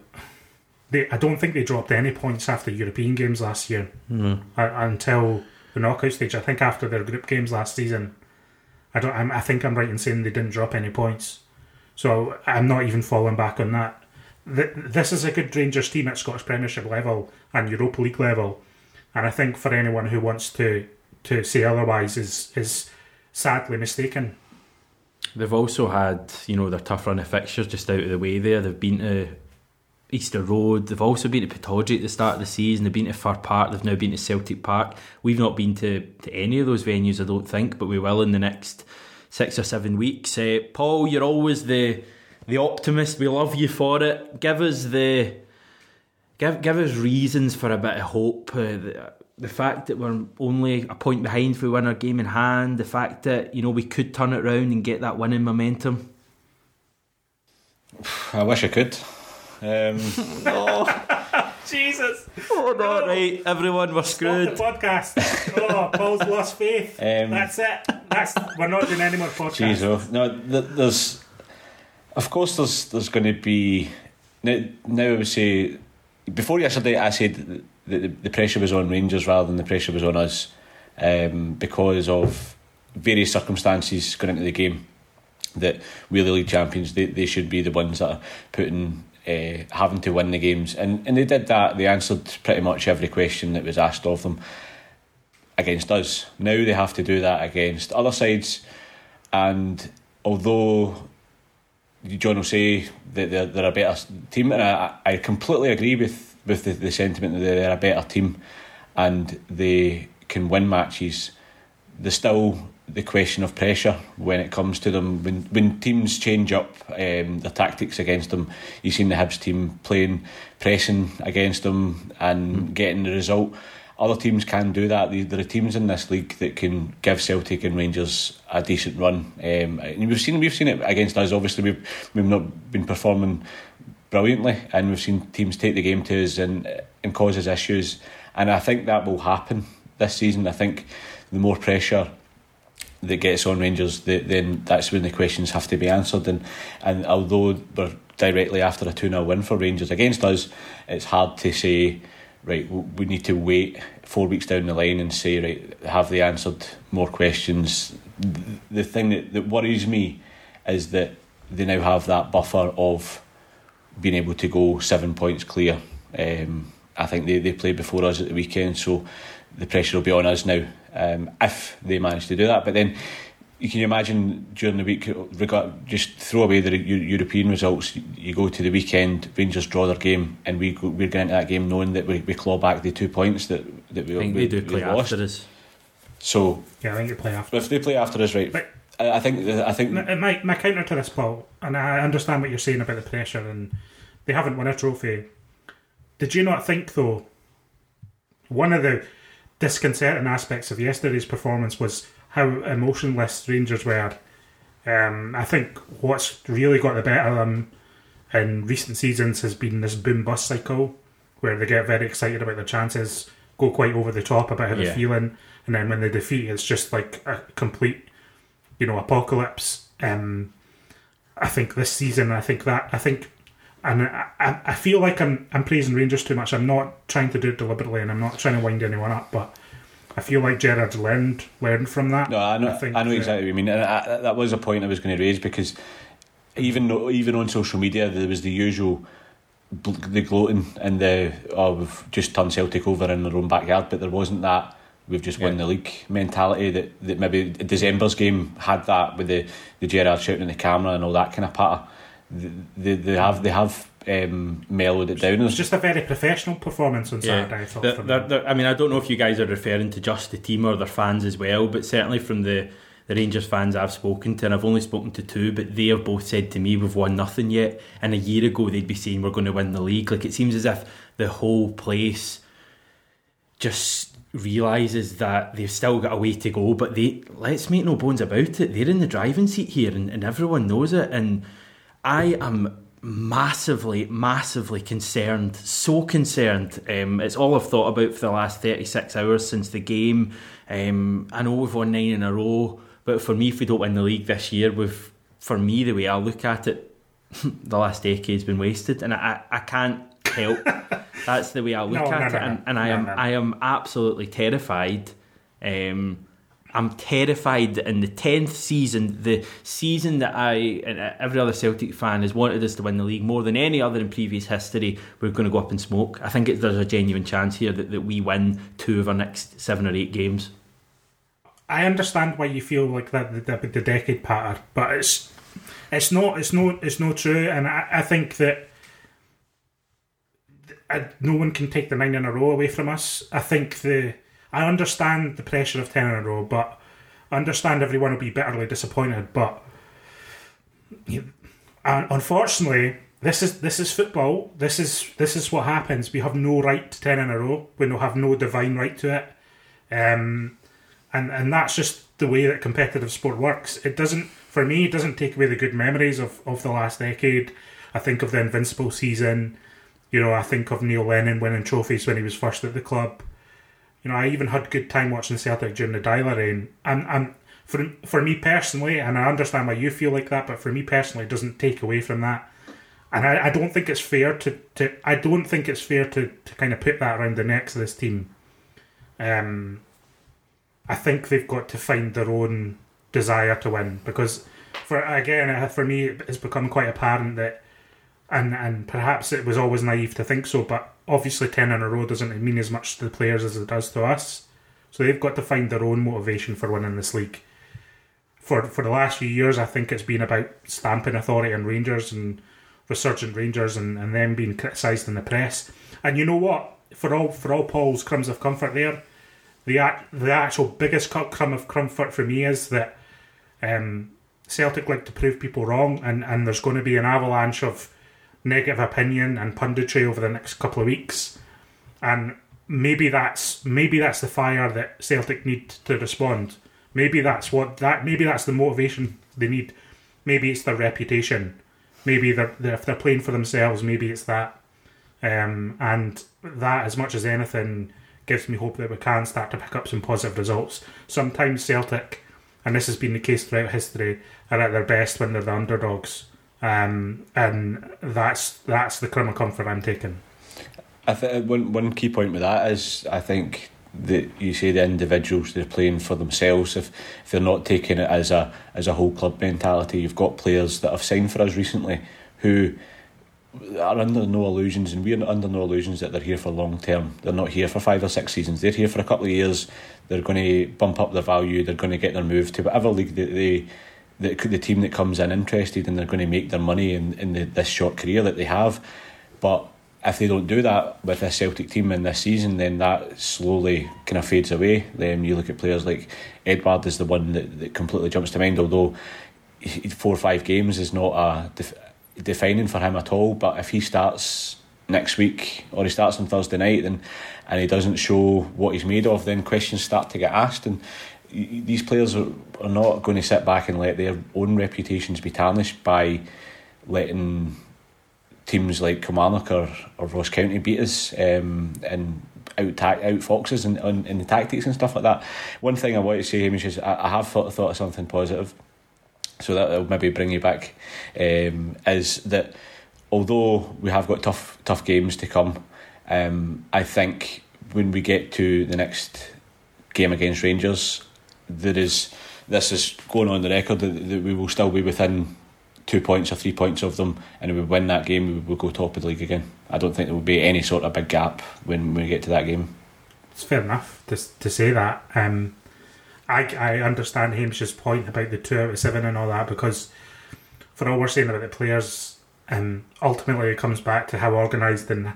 they I don't think they dropped any points after European games last year mm. uh, until the knockout stage. I think after their group games last season, I don't. I'm, I think I'm right in saying they didn't drop any points, so I'm not even falling back on that. This is a good Rangers team at Scottish Premiership level and Europa League level, and I think for anyone who wants to, to say otherwise is is sadly mistaken. They've also had, you know, their tough run of fixtures just out of the way there. They've been to Easter Road. They've also been to Pittodrie at the start of the season. They've been to Fir Park. They've now been to Celtic Park. We've not been to, to any of those venues, I don't think, but we will in the next six or seven weeks. Uh, Paul, you're always the the optimist. We love you for it. Give us the give give us reasons for a bit of hope. Uh, the, the fact that we're only a point behind if we win our game in hand. The fact that, you know, we could turn it round and get that winning momentum. I wish I could. Um, oh. Jesus! Oh no! Oh. Right, everyone, we're screwed. Stop the podcast. Oh, Paul's lost faith. Um, That's it. That's we're not doing any more podcasts. Jeez, oh. No, th- there's of course there's there's going to be now. Now I would say before yesterday I said that the, the pressure was on Rangers rather than the pressure was on us um, because of various circumstances going into the game. That we're the league champions. They they should be the ones that are putting. Uh, having to win the games, and, and they did that. They answered pretty much every question that was asked of them against us. Now they have to do that against other sides, and although John will say that they're, they're a better team, and I, I completely agree with, with the, the sentiment that they're a better team and they can win matches, there's still the question of pressure when it comes to them. When when teams change up um, their tactics against them, you've seen the Hibs team playing, pressing against them and mm. getting the result. Other teams can do that. There are teams in this league that can give Celtic and Rangers a decent run. Um, and we've seen we've seen it against us. Obviously, we've we've not been performing brilliantly, and we've seen teams take the game to us and and cause us issues. And I think that will happen this season. I think the more pressure that gets on Rangers, then that's when the questions have to be answered. And, and although we're directly after a two nil win for Rangers against us, it's hard to say, right, we need to wait four weeks down the line and say, right, have they answered more questions? The thing that, that worries me is that they now have that buffer of being able to go seven points clear. Um, I think they, they played before us at the weekend, so the pressure will be on us now um, if they manage to do that. But then you can imagine during the week, just throw away the European results, you go to the weekend, Rangers draw their game, and we go, we're going into that game knowing that we, we claw back the two points that, that we, I think we, they do play after us. So yeah, I think they play after us. If they play after us, right, but I think I think my, my counter to this, Paul, and I understand what you're saying about the pressure and they haven't won a trophy. Did you not think though, one of the disconcerting aspects of yesterday's performance was how emotionless Rangers were. Um, I think what's really got the better of them in recent seasons has been this boom-bust cycle where they get very excited about their chances, go quite over the top about how yeah. they're feeling, and then when they defeat, it's just like a complete, you know, apocalypse. Um, I think this season, I think that, I think, and I, I feel like I'm I'm praising Rangers too much. I'm not trying to do it deliberately, and I'm not trying to wind anyone up. But I feel like Gerrard's learned learned from that. No, I know. I, think I know that, exactly what you mean. And I, that was a point I was going to raise because even though, even on social media there was the usual the gloating and the oh we've just turned Celtic over in their own backyard, but there wasn't that we've just yeah. won the league mentality that, that maybe December's game had that with the the Gerrard shouting at the camera and all that kind of patter. They they have they have um, mellowed it down. It's just a very professional performance on yeah. Saturday. I thought they're, they're, they're, I mean, I don't know if you guys are referring to just the team or their fans as well, but certainly from the, the Rangers fans I've spoken to, and I've only spoken to two, but they have both said to me we've won nothing yet. And a year ago they'd be saying we're going to win the league. Like it seems as if the whole place just realises that they've still got a way to go. But they let's make no bones about it. They're in the driving seat here, and, and everyone knows it. And I am massively, massively concerned, so concerned. Um, it's all I've thought about for the last thirty-six hours since the game. Um, I know we've won nine in a row, but for me, if we don't win the league this year, we've, for me, the way I look at it, the last decade's been wasted, and I, I can't help. That's the way I look no, at no, it, no, and, and no, I am no. I am absolutely terrified. Um I'm terrified that in the tenth season, the season that I and every other Celtic fan has wanted us to win the league more than any other in previous history, we're going to go up in smoke. I think it, there's a genuine chance here that, that we win two of our next seven or eight games. I understand why you feel like that with the, the decade pattern, but it's it's not it's no it's no true, and I, I think that I, no one can take the nine in a row away from us. I think the I understand the pressure of ten in a row, but I understand everyone will be bitterly disappointed. But you, and unfortunately, this is this is football. This is this is what happens. We have no right to ten in a row. We have no divine right to it. Um, and and that's just the way that competitive sport works. It doesn't, for me, it doesn't take away the good memories of, of the last decade. I think of the Invincible season. You know, I think of Neil Lennon winning trophies when he was first at the club. You know, I even had good time watching Celtic during the Dyla reign. And, and for, for me personally, and I understand why you feel like that, but for me personally, it doesn't take away from that. And I, I don't think it's fair to, to I don't think it's fair to, to kind of put that around the necks of this team. Um, I think they've got to find their own desire to win, because for again, for me, it's become quite apparent that. And and perhaps it was always naive to think so, but obviously ten in a row doesn't mean as much to the players as it does to us. So they've got to find their own motivation for winning this league. For for the last few years, I think it's been about stamping authority on Rangers and resurgent Rangers and, and them being criticised in the press. And you know what? For all for all Paul's crumbs of comfort there, the the actual biggest crumb of comfort for me is that um, Celtic like to prove people wrong, and, and there's going to be an avalanche of negative opinion and punditry over the next couple of weeks, and maybe that's maybe that's the fire that Celtic need to respond. Maybe that's what that maybe that's the motivation they need. Maybe it's their reputation. Maybe they're, they're, if they're playing for themselves, maybe it's that. Um, and that, as much as anything, gives me hope that we can start to pick up some positive results. Sometimes Celtic, and this has been the case throughout history, are at their best when they're the underdogs. Um, and that's that's the crumb of comfort I'm taking. I think one one key point with that is I think that you say the individuals, they're playing for themselves. If if they're not taking it as a as a whole club mentality, you've got players that have signed for us recently who are under no illusions, and we're under no illusions that they're here for long term. They're not here for five or six seasons. They're here for a couple of years. They're going to bump up their value. They're going to get their move to whatever league that they. The, the team that comes in interested, and they're going to make their money in, in the, this short career that they have. But if they don't do that with a Celtic team in this season, then that slowly kind of fades away. Then you look at players like Edouard is the one that, that completely jumps to mind, although four or five games is not a def- defining for him at all. But if he starts next week, or he starts on Thursday night, then, and he doesn't show what he's made of, then questions start to get asked. And these players are, are not going to sit back and let their own reputations be tarnished by letting teams like Kilmarnock or, or Ross County beat us um, and out ta- out foxes in, in, in the tactics and stuff like that. One thing I want to say, Hamish, is I, I have thought, thought of something positive, so that will maybe bring you back, um, is that although we have got tough tough games to come, um, I think when we get to the next game against Rangers, there is this is going on the record that, that we will still be within two points or three points of them, and if we win that game, we will go top of the league again. I don't think there will be any sort of big gap when we get to that game. It's fair enough to to say that. Um, I I understand Hamish's point about the two out of seven and all that, because for all we're saying about the players, um, ultimately it comes back to how organised and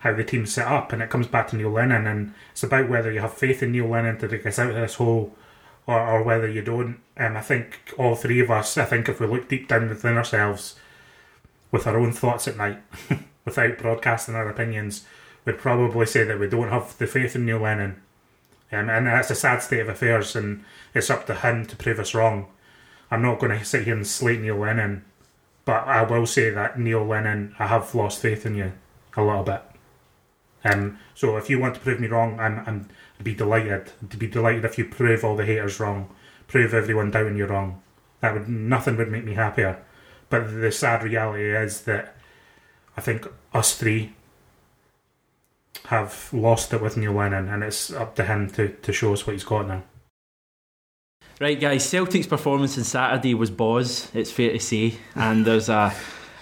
how the team's set up, and it comes back to Neil Lennon, and it's about whether you have faith in Neil Lennon to get us out of this hole, Or, or whether you don't. Um, I think all three of us, I think if we look deep down within ourselves with our own thoughts at night, without broadcasting our opinions, we'd probably say that we don't have the faith in Neil Lennon. Um, and that's a sad state of affairs, and it's up to him to prove us wrong. I'm not going to sit here and slate Neil Lennon, but I will say that, Neil Lennon, I have lost faith in you a little bit. Um, so if you want to prove me wrong, I'm, I'm I'd be delighted. I'd be delighted if you prove all the haters wrong, prove everyone doubting you wrong. That would nothing would make me happier. But the sad reality is that I think us three have lost it with Neil Lennon, and it's up to him to, to show us what he's got now. Right, guys. Celtic's performance on Saturday was boz. It's fair to say, and there's a.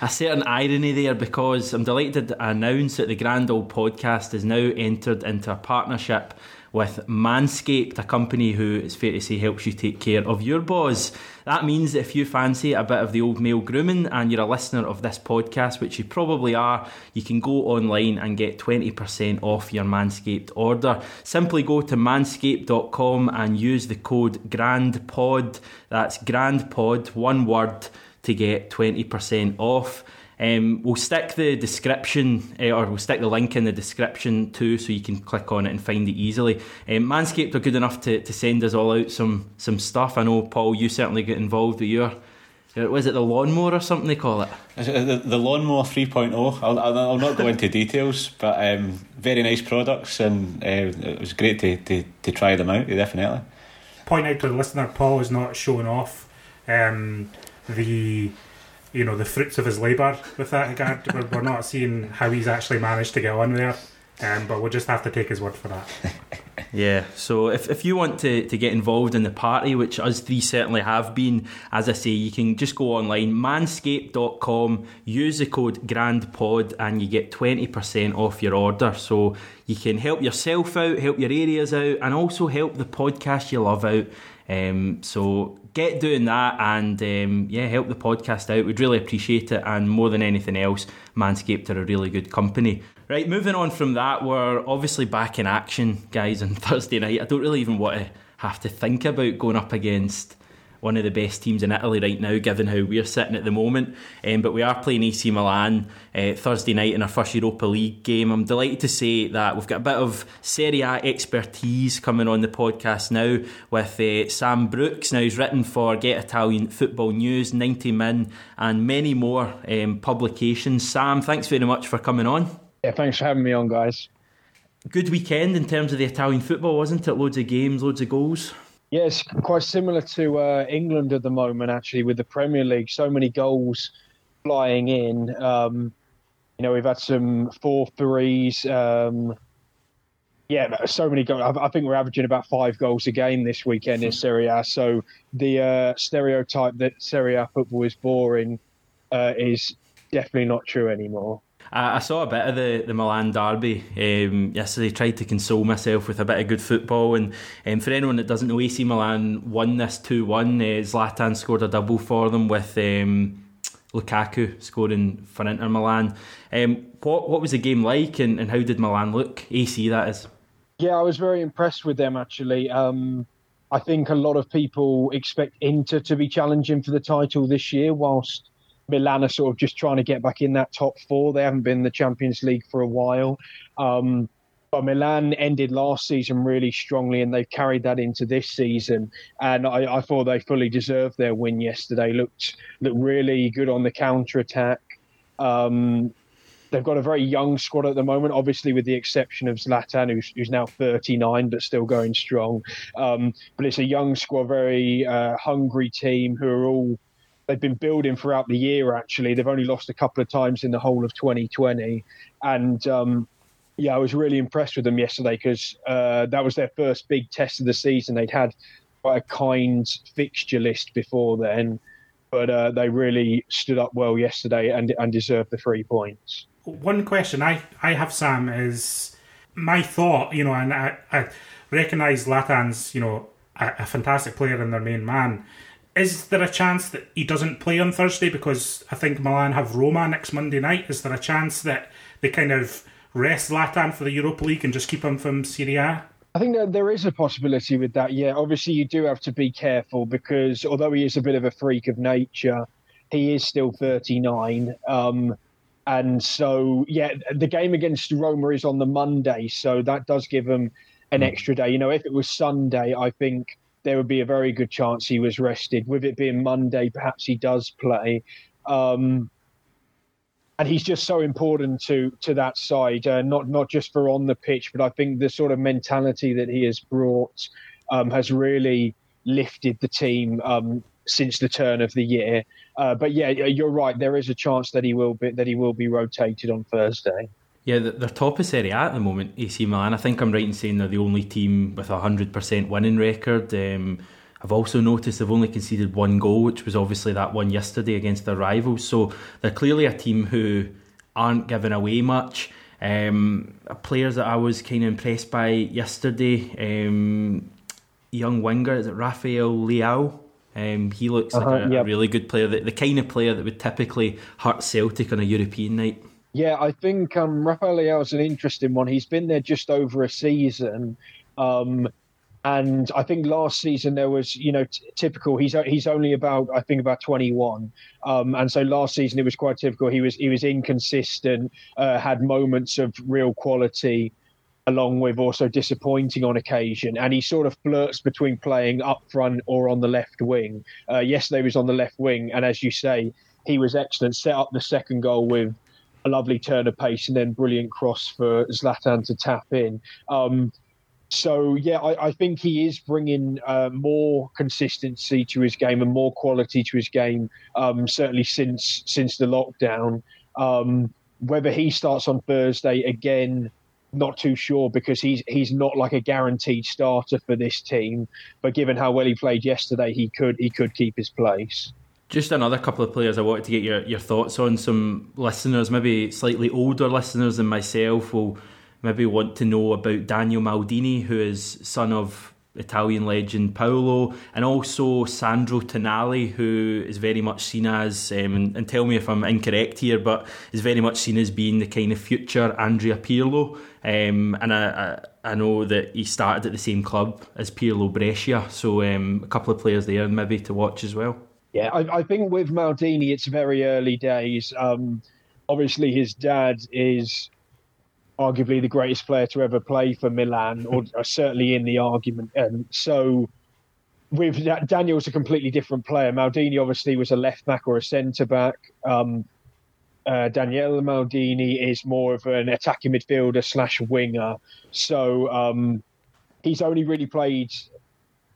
A certain irony there, because I'm delighted to announce that the Grand Old Podcast has now entered into a partnership with Manscaped, a company who, it's fair to say, helps you take care of your balls. That means that if you fancy a bit of the old male grooming and you're a listener of this podcast, which you probably are, you can go online and get twenty percent off your Manscaped order. Simply go to manscaped dot com and use the code GRANDPOD, that's GRANDPOD, one word, to get twenty percent off. Um, we'll stick the description uh, or we'll stick the link in the description too, so you can click on it and find it easily. um, Manscaped are good enough to, to send us all out some some stuff. I know, Paul, you certainly get involved with your, was it the lawnmower or something they call it? The, the lawnmower three point oh. I'll, I'll not go into details, but um, very nice products, and uh, it was great to, to, to try them out, definitely. Point out to the listener, Paul is not showing off um, the you know, the fruits of his labour with that regard. We're, we're not seeing how he's actually managed to get on there, um, but we'll just have to take his word for that. Yeah, so if, if you want to, to get involved in the party, which us three certainly have been, as I say, you can just go online, manscaped dot com, use the code GRANDPOD, and you get twenty percent off your order. So you can help yourself out, help your areas out, and also help the podcast you love out. Um, so get doing that, and um, yeah, help the podcast out. We'd really appreciate it, and more than anything else, Manscaped are a really good company. Right, moving on from that, we're obviously back in action, guys, on Thursday night. I don't really even want to have to think about going up against one of the best teams in Italy right now, given how we're sitting at the moment. Um, but we are playing A C Milan uh, Thursday night in our first Europa League game. I'm delighted to say that we've got a bit of Serie A expertise coming on the podcast now with uh, Sam Brookes. Now, he's written for Get Italian Football News, ninety min, and many more um, publications. Sam, thanks very much for coming on. Yeah, thanks for having me on, guys. Good weekend in terms of the Italian football, wasn't it? Loads of games, loads of goals. Yeah, it's quite similar to uh, England at the moment, actually, with the Premier League. So many goals flying in. Um, you know, we've had some four threes. Um, yeah, so many goals. I, I think we're averaging about five goals a game this weekend in Serie A. So the uh, stereotype that Serie A football is boring uh, is definitely not true anymore. I saw a bit of the, the Milan derby um, yesterday, tried to console myself with a bit of good football, and um, for anyone that doesn't know, A C Milan won this two one. uh, Zlatan scored a double for them, with um, Lukaku scoring for Inter Milan. um, what what was the game like, and, and how did Milan look? A C, that is. Yeah, I was very impressed with them, actually. um, I think a lot of people expect Inter to be challenging for the title this year, whilst Milan are sort of just trying to get back in that top four. They haven't been in the Champions League for a while. Um, but Milan ended last season really strongly, and they've carried that into this season. And I, I thought they fully deserved their win yesterday. Looked, looked really good on the counter-attack. Um, they've got a very young squad at the moment, obviously with the exception of Zlatan, who's, who's now thirty-nine, but still going strong. Um, but it's a young squad, very uh, hungry team who are all... They've been building throughout the year, actually. They've only lost a couple of times in the whole of twenty twenty. And, um, yeah, I was really impressed with them yesterday, because uh, that was their first big test of the season. They'd had quite a kind fixture list before then, but uh, they really stood up well yesterday and, and deserved the three points. One question I, I have, Sam, is my thought, you know, and I, I recognise Zlatan's, you know, a, a fantastic player and their main man. Is there a chance that he doesn't play on Thursday? Because I think Milan have Roma next Monday night. Is there a chance that they kind of rest Zlatan for the Europa League and just keep him from Serie A? I think that there is a possibility with that, yeah. Obviously, you do have to be careful, because although he is a bit of a freak of nature, he is still thirty-nine. Um, and so, yeah, the game against Roma is on the Monday, so that does give him an extra day. You know, if it was Sunday, I think there would be a very good chance he was rested. With it being Monday, perhaps he does play. Um, and he's just so important to to that side, uh, not not just for on the pitch, but I think the sort of mentality that he has brought um, has really lifted the team um, since the turn of the year. Uh, but yeah, you're right. There is a chance that he will be that he will be rotated on Thursday. Yeah, they're top of Serie A at the moment, A C Milan. I think I'm right in saying they're the only team with a one hundred percent winning record. Um, I've also noticed they've only conceded one goal, which was obviously that one yesterday against their rivals. So they're clearly a team who aren't giving away much. Um, players that I was kind of impressed by yesterday, um, young winger, is it Rafael Leão? Um, he looks uh-huh, like a, yep. a really good player, the, the kind of player that would typically hurt Celtic on a European night. Yeah, I think um, Rafael Leão is an interesting one. He's been there just over a season. Um, and I think last season there was, you know, t- typical. He's he's only about, I think, about twenty-one. Um, and so last season it was quite typical. He was he was inconsistent, uh, had moments of real quality, along with also disappointing on occasion. And he sort of flirts between playing up front or on the left wing. Uh, yesterday he was on the left wing. And as you say, he was excellent. Set up the second goal with a lovely turn of pace and then brilliant cross for Zlatan to tap in. Um So, yeah, I, I think he is bringing uh, more consistency to his game and more quality to his game, um, certainly since since the lockdown. Um, whether he starts on Thursday again, not too sure, because he's he's not like a guaranteed starter for this team. But given how well he played yesterday, he could he could keep his place. Just another couple of players I wanted to get your, your thoughts on. Some listeners, maybe slightly older listeners than myself, will maybe want to know about Daniel Maldini, who is son of Italian legend Paolo, and also Sandro Tonali, who is very much seen as, um, and, and tell me if I'm incorrect here, but is very much seen as being the kind of future Andrea Pirlo. Um, and I, I, I know that he started at the same club as Pirlo, Brescia, so um, a couple of players there maybe to watch as well. Yeah, I, I think with Maldini, it's very early days. Um, obviously, his dad is arguably the greatest player to ever play for Milan, or certainly in the argument. Um, so with that, Daniel's a completely different player. Maldini obviously was a left back or a centre back. Um, uh, Daniele Maldini is more of an attacking midfielder slash winger. So um, he's only really played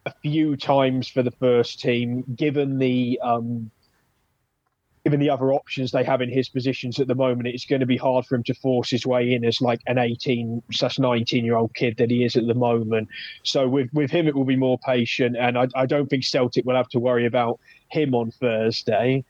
a few times for the first team, given the um, given the other options they have in his positions at the moment. It's going to be hard for him to force his way in as like an eighteen slash nineteen year old kid that he is at the moment. So with with him, it will be more patient. And I, I don't think Celtic will have to worry about him on Thursday.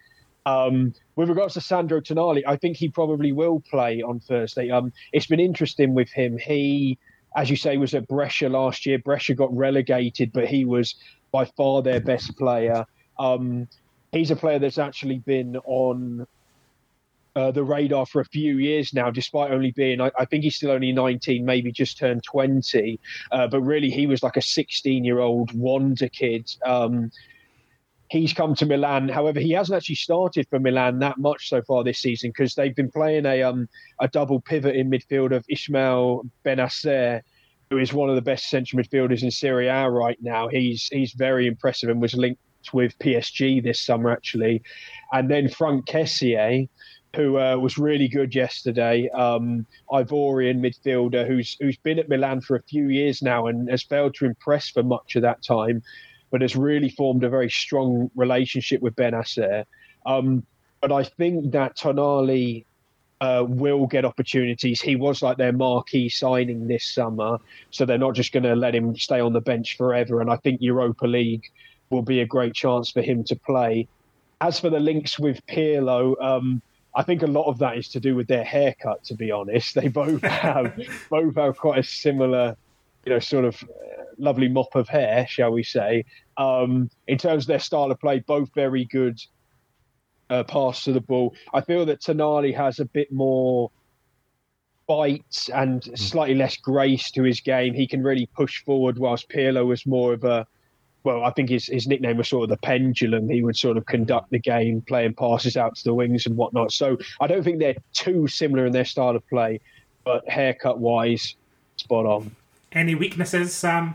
Um, with regards to Sandro Tonali, I think he probably will play on Thursday. Um, it's been interesting with him. He, as you say, was at Brescia last year. Brescia got relegated, but he was by far their best player. Um, He's a player that's actually been on uh, the radar for a few years now, despite only being, I, I think he's still only nineteen, maybe just turned twenty. Uh, but really, he was like a sixteen-year-old wonder kid. Um, he's come to Milan. However, he hasn't actually started for Milan that much so far this season, because they've been playing a um, a double pivot in midfield of Ismail Benacer, who is one of the best central midfielders in Serie A right now. He's, he's very impressive and was linked with P S G this summer, actually. And then Franck Kessié, who uh, was really good yesterday, um, Ivorian midfielder who's who's been at Milan for a few years now and has failed to impress for much of that time, but has really formed a very strong relationship with Benacer. Um, but I think that Tonali uh, will get opportunities. He was like their marquee signing this summer, so they're not just going to let him stay on the bench forever. And I think Europa League will be a great chance for him to play. As for the links with Pirlo, um, I think a lot of that is to do with their haircut, to be honest. They both have both have quite a similar, you know, sort of lovely mop of hair, shall we say. Um, in terms of their style of play, both very good uh, pass to the ball. I feel that Tonali has a bit more bite and slightly less grace to his game. He can really push forward, whilst Pirlo was more of a, well, I think his, his nickname was sort of the pendulum. He would sort of conduct the game, playing passes out to the wings and whatnot. So I don't think they're too similar in their style of play, but haircut-wise, spot on. Any weaknesses, Sam,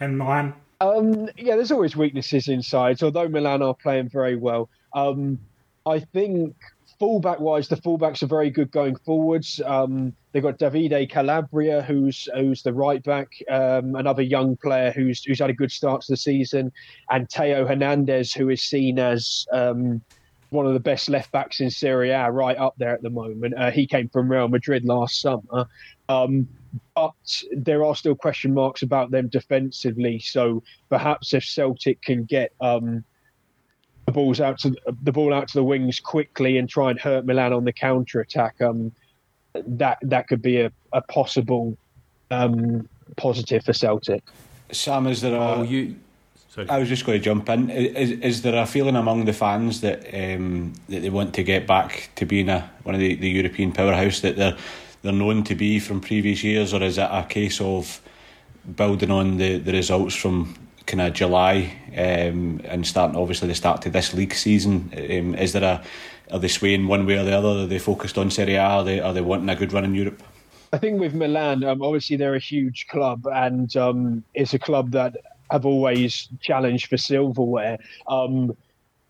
in Milan? Um, yeah, there's always weaknesses in sides, although Milan are playing very well. Um, I think fullback-wise, the fullbacks are very good going forwards. Um, they've got Davide Calabria, who's who's the right-back, um, another young player who's who's had a good start to the season, and Teo Hernandez, who is seen as um, one of the best left-backs in Serie A, right up there at the moment. Uh, he came from Real Madrid last summer. Um, but there are still question marks about them defensively, so perhaps if Celtic can get Um, The ball's out to the ball out to the wings quickly and try and hurt Milan on the counter attack. Um, that that could be a, a possible um, positive for Celtic. Sam, is there a... Oh, you... Sorry. I was just going to jump in. Is is there a feeling among the fans that um, that they want to get back to being a one of the, the European powerhouse that they're they're known to be from previous years, or is it a case of building on the, the results from kind of July um, and starting obviously the start to this league season? Um, is there a are they swaying one way or the other? Are they focused on Serie A? Are they are they wanting a good run in Europe? I think with Milan, um, obviously they're a huge club, and um, it's a club that have always challenged for silverware. Um,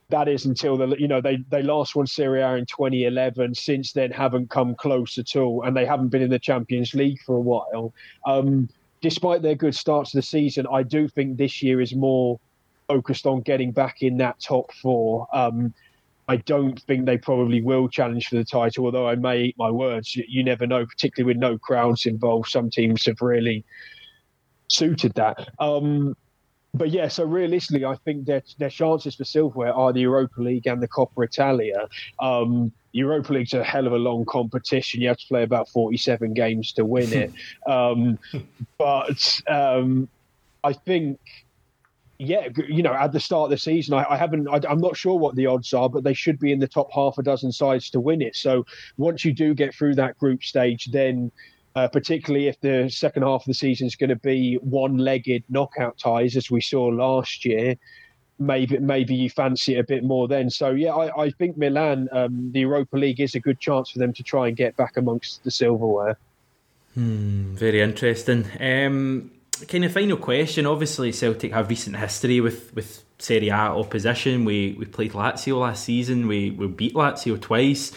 that is until the you know they, they last won Serie A in twenty eleven. Since then, haven't come close at all, and they haven't been in the Champions League for a while. Um, despite their good start to the season, I do think this year is more focused on getting back in that top four. Um, I don't think they probably will challenge for the title, although I may eat my words. You, you never know, particularly with no crowds involved. Some teams have really suited that. Um, But yeah, so realistically, I think their their chances for silverware are the Europa League and the Coppa Italia. Um, Europa League's a hell of a long competition. You have to play about forty-seven games to win it. um, but um, I think, yeah, you know, at the start of the season, I, I haven't, I, I'm not sure what the odds are, but they should be in the top half a dozen sides to win it. So once you do get through that group stage, then. Uh, particularly if the second half of the season is going to be one-legged knockout ties, as we saw last year, maybe maybe you fancy it a bit more then. So, yeah, I, I think Milan, um, the Europa League is a good chance for them to try and get back amongst the silverware. Hmm, very interesting. Um, kind of final question. Obviously, Celtic have recent history with, with Serie A opposition. We we played Lazio last season. We, we beat Lazio twice.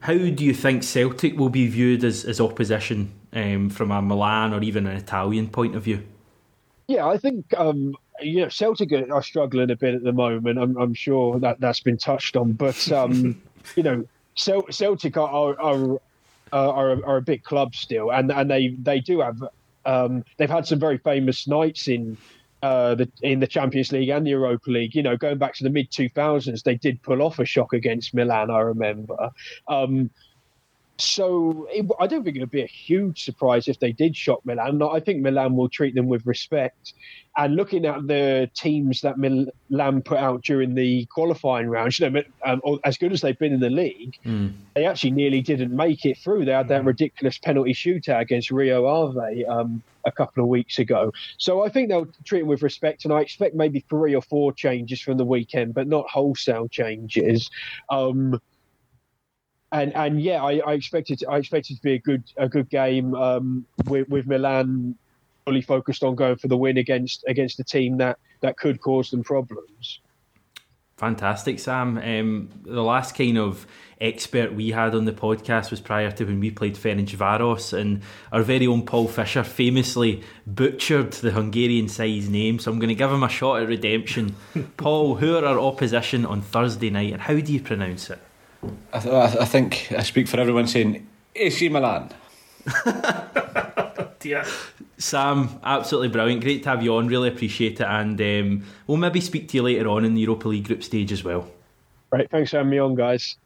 How do you think Celtic will be viewed as, as opposition um, from a Milan or even an Italian point of view? Yeah, I think um, you know Celtic are struggling a bit at the moment. I'm, I'm sure that that's been touched on, but um, you know Cel- Celtic are are, are are are a big club still, and and they they do have um, they've had some very famous nights in. Uh, the, in the Champions League and the Europa League, you know, going back to the mid two thousands, they did pull off a shock against Milan, I remember. Um, so it, I don't think it would be a huge surprise if they did shock Milan. I think Milan will treat them with respect. And looking at the teams that Milan put out during the qualifying round, you know, um, as good as they've been in the league, mm. they actually nearly didn't make it through. They had that ridiculous penalty shootout against Rio Ave um, a couple of weeks ago. So I think they'll treat them with respect, and I expect maybe three or four changes from the weekend, but not wholesale changes. Um, and and yeah, I, I expect it. I expect it to be a good a good game um, with, with Milan. Fully focused on going for the win against against the team that, that could cause them problems. Fantastic, Sam. Um, the last kind of expert we had on the podcast was prior to when we played Ferencváros, and our very own Paul Fisher famously butchered the Hungarian side's name, so I'm going to give him a shot at redemption. Paul, who are our opposition on Thursday night, and how do you pronounce it? I, th- I think I speak for everyone saying A C Milan. Dear. Sam, absolutely brilliant. Great to have you on. Really appreciate it. And um, we'll maybe speak to you later on in the Europa League group stage as well. Right, thanks for having me on, guys.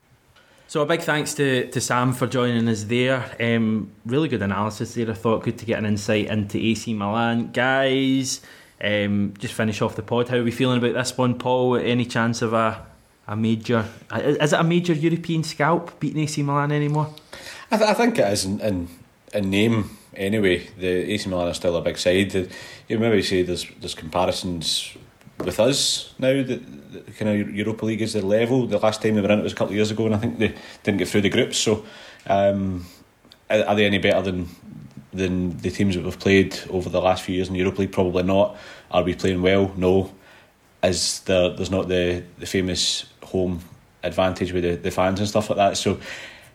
So a big thanks to, to Sam for joining us there. Um, really good analysis there, I thought. Good to get an insight into A C Milan. Guys, um, just finish off the pod. How are we feeling about this one, Paul? Any chance of a, a major... Is it a major European scalp beating A C Milan anymore? I, th- I think it is in, in, in name... Anyway, the A C Milan are still a big side. You maybe say there's there's comparisons with us now. That, that kind of Europa League is their level. The last time they were in it was a couple of years ago, and I think they didn't get through the groups. So, um, are, are they any better than than the teams that we've played over the last few years in the Europa League? Probably not. Are we playing well? No. Is there there's not the, the famous home advantage with the, the fans and stuff like that. So.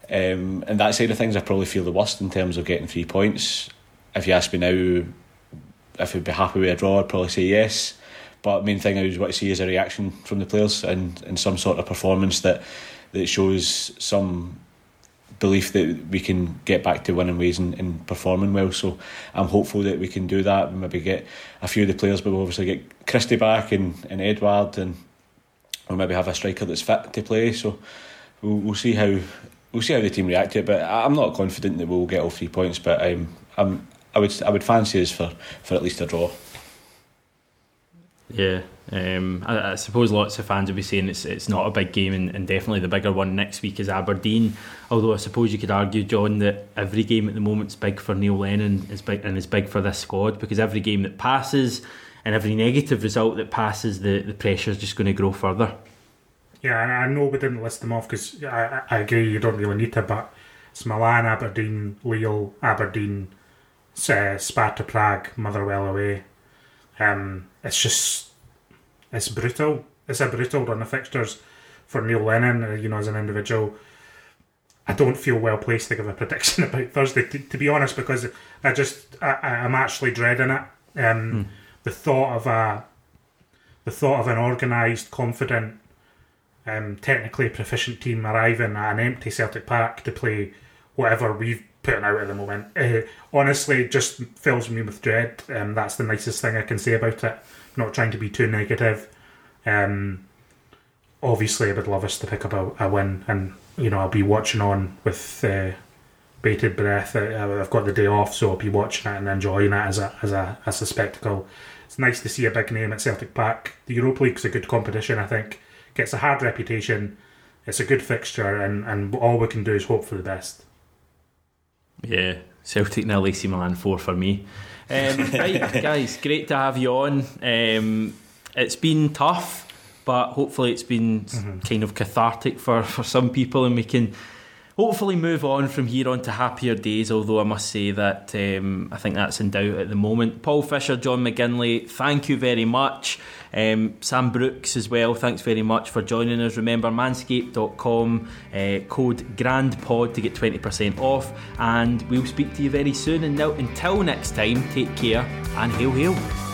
Um, and that side of things I probably feel the worst in terms of getting three points. If you ask me now if I'd be happy with a draw, I'd probably say yes, but main thing I always want to see is a reaction from the players and, and some sort of performance that, that shows some belief that we can get back to winning ways and, and performing well. So I'm hopeful that we can do that and maybe get a few of the players, but we'll obviously get Christie back and, and Edouard, and we'll maybe have a striker that's fit to play. So we'll, we'll see how we'll see how the team react to it. But I'm not confident that we'll get all three points. But I'm, I'm, I would, I would fancy us for, for at least a draw. Yeah, um, I, I suppose lots of fans will be saying it's it's not a big game, and, and definitely the bigger one next week is Aberdeen. Although I suppose you could argue, John, that every game at the moment's big for Neil Lennon is big, and is big for this squad, because every game that passes and every negative result that passes, the, the pressure is just going to grow further. Yeah, and I know we didn't list them off because I, I agree you don't really need to, but it's Milan, Aberdeen, Lille, Aberdeen, uh, Sparta Prague, Motherwell away. Um, it's just, it's brutal. It's a brutal run of fixtures for Neil Lennon, you know, as an individual. I don't feel well placed to give a prediction about Thursday, to, to be honest, because I just, I, I'm actually dreading it. Um, mm. The thought of a, the thought of an organised, confident, um, technically proficient team arriving at an empty Celtic Park to play whatever we've putting out at the moment, uh, honestly, just fills me with dread. Um, that's the nicest thing I can say about it. I'm not trying to be too negative. Um, obviously, I would love us to pick up a, a win, and you know, I'll be watching on with uh, bated breath. I, I've got the day off, so I'll be watching it and enjoying it as a as a as a spectacle. It's nice to see a big name at Celtic Park. The Europa League's a good competition, I think. Gets a hard reputation. It's a good fixture, and, and all we can do is hope for the best. Yeah, Celtic nil, A C Milan four for me. Um, right, guys, great to have you on. Um, it's been tough, but hopefully it's been mm-hmm. kind of cathartic for, for some people, and we can hopefully move on from here on to happier days, although I must say that um, I think that's in doubt at the moment. Paul Fisher, John McGinley, thank you very much. Um, Sam Brookes as well, thanks very much for joining us. Remember, manscaped dot com, uh, code GRANDPOD to get twenty percent off, and we'll speak to you very soon. And now, until next time, take care and hail hail.